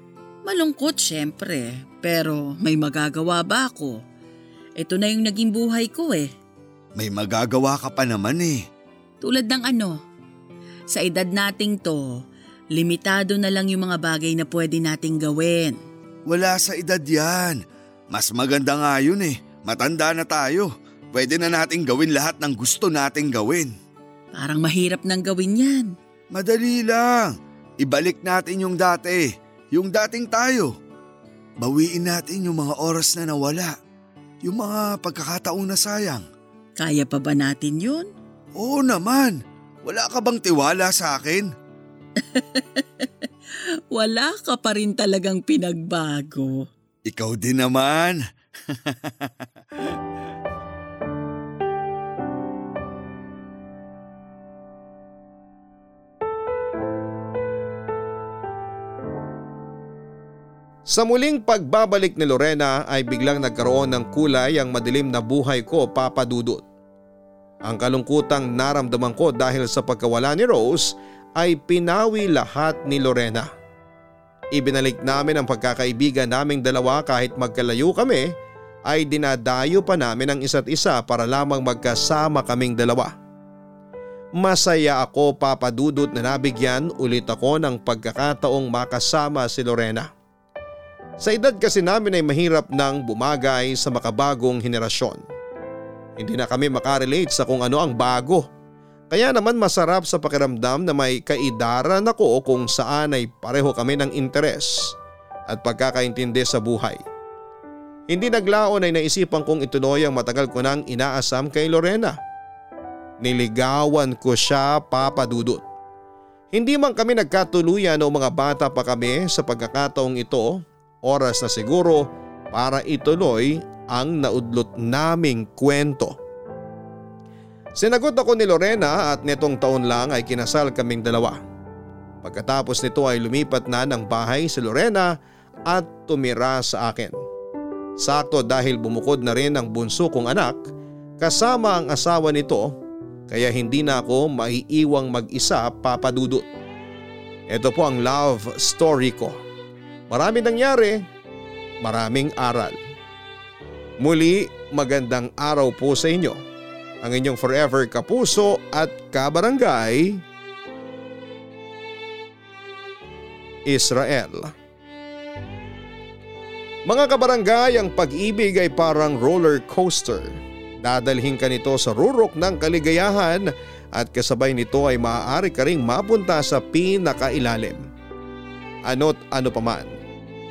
Malungkot syempre, pero may magagawa ba ako? Ito na yung naging buhay ko eh. May magagawa ka pa naman eh. Tulad ng ano? Sa edad nating to, limitado na lang yung mga bagay na pwede nating gawin. Wala sa edad yan. Mas maganda nga yun eh. Matanda na tayo. Pwede na nating gawin lahat ng gusto nating gawin. Parang mahirap nang gawin yan. Madali lang. Ibalik natin yung dati. Yung dating tayo, bawiin natin yung mga oras na nawala, yung mga pagkakataon na sayang. Kaya pa ba natin yun? Oo naman, wala ka bang tiwala sa akin? Wala ka pa rin talagang pinagbago. Ikaw din naman. Sa muling pagbabalik ni Lorena ay biglang nagkaroon ng kulay ang madilim na buhay ko, Papa Dudut. Ang kalungkutang naramdaman ko dahil sa pagkawala ni Rose ay pinawi lahat ni Lorena. Ibinalik namin ang pagkakaibigan naming dalawa kahit magkalayo kami ay dinadayo pa namin ang isa't isa para lamang magkasama kaming dalawa. Masaya ako, Papa Dudut, na nabigyan ulit ako ng pagkakataong makasama si Lorena. Sa edad kasi namin ay mahirap nang bumagay sa makabagong henerasyon. Hindi na kami makarelate sa kung ano ang bago. Kaya naman masarap sa pakiramdam na may kaidaran ako kung saan ay pareho kami ng interes at pagkakaintindi sa buhay. Hindi naglaon ay naisipan kong ituloy ang matagal ko nang inaasam kay Lorena. Niligawan ko siya, Papa Dudut. Hindi man kami nagkatuluyan o mga bata pa kami sa pagkakataong ito, oras na siguro para ituloy ang naudlot naming kwento. Sinagot ako ni Lorena at netong taon lang ay kinasal kaming dalawa. Pagkatapos nito ay lumipat na ng bahay si Lorena at tumira sa akin. Sakto dahil bumukod na rin ang bunso kong anak kasama ang asawa nito, kaya hindi na ako maiiwang mag-isa, Papa Dudut. Ito po ang love story ko. Maraming nangyari, maraming aral. Muli, magandang araw po sa inyo. Ang inyong forever kapuso at kabarangay, Israel. Mga kabarangay, ang pag-ibig ay parang roller coaster. Dadalhin ka nito sa rurok ng kaligayahan at kasabay nito ay maaari ka ring mapunta sa pinakailalim. Ano't ano paman,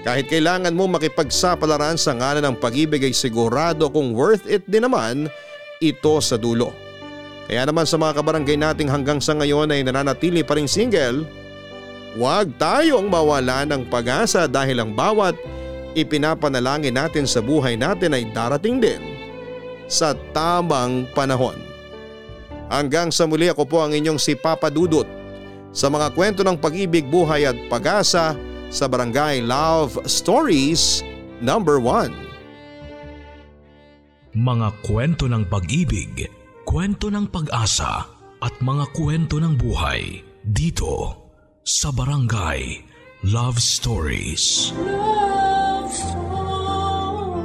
kahit kailangan mo makipagsapalaran sa ngalan ng pag-ibig ay sigurado kung worth it din naman ito sa dulo. Kaya naman sa mga kabarangay nating hanggang sa ngayon ay nananatili pa rin single, huwag tayong mawala ng pag-asa dahil ang bawat ipinapanalangin natin sa buhay natin ay darating din sa tamang panahon. Hanggang sa muli, ako po ang inyong si Papa Dudut sa mga kwento ng pag-ibig, buhay at pag-asa sa Barangay Love Stories number one. Mga kwento ng pag-ibig, kwento ng pag-asa at mga kwento ng buhay dito sa Barangay Love Stories. Love Stories.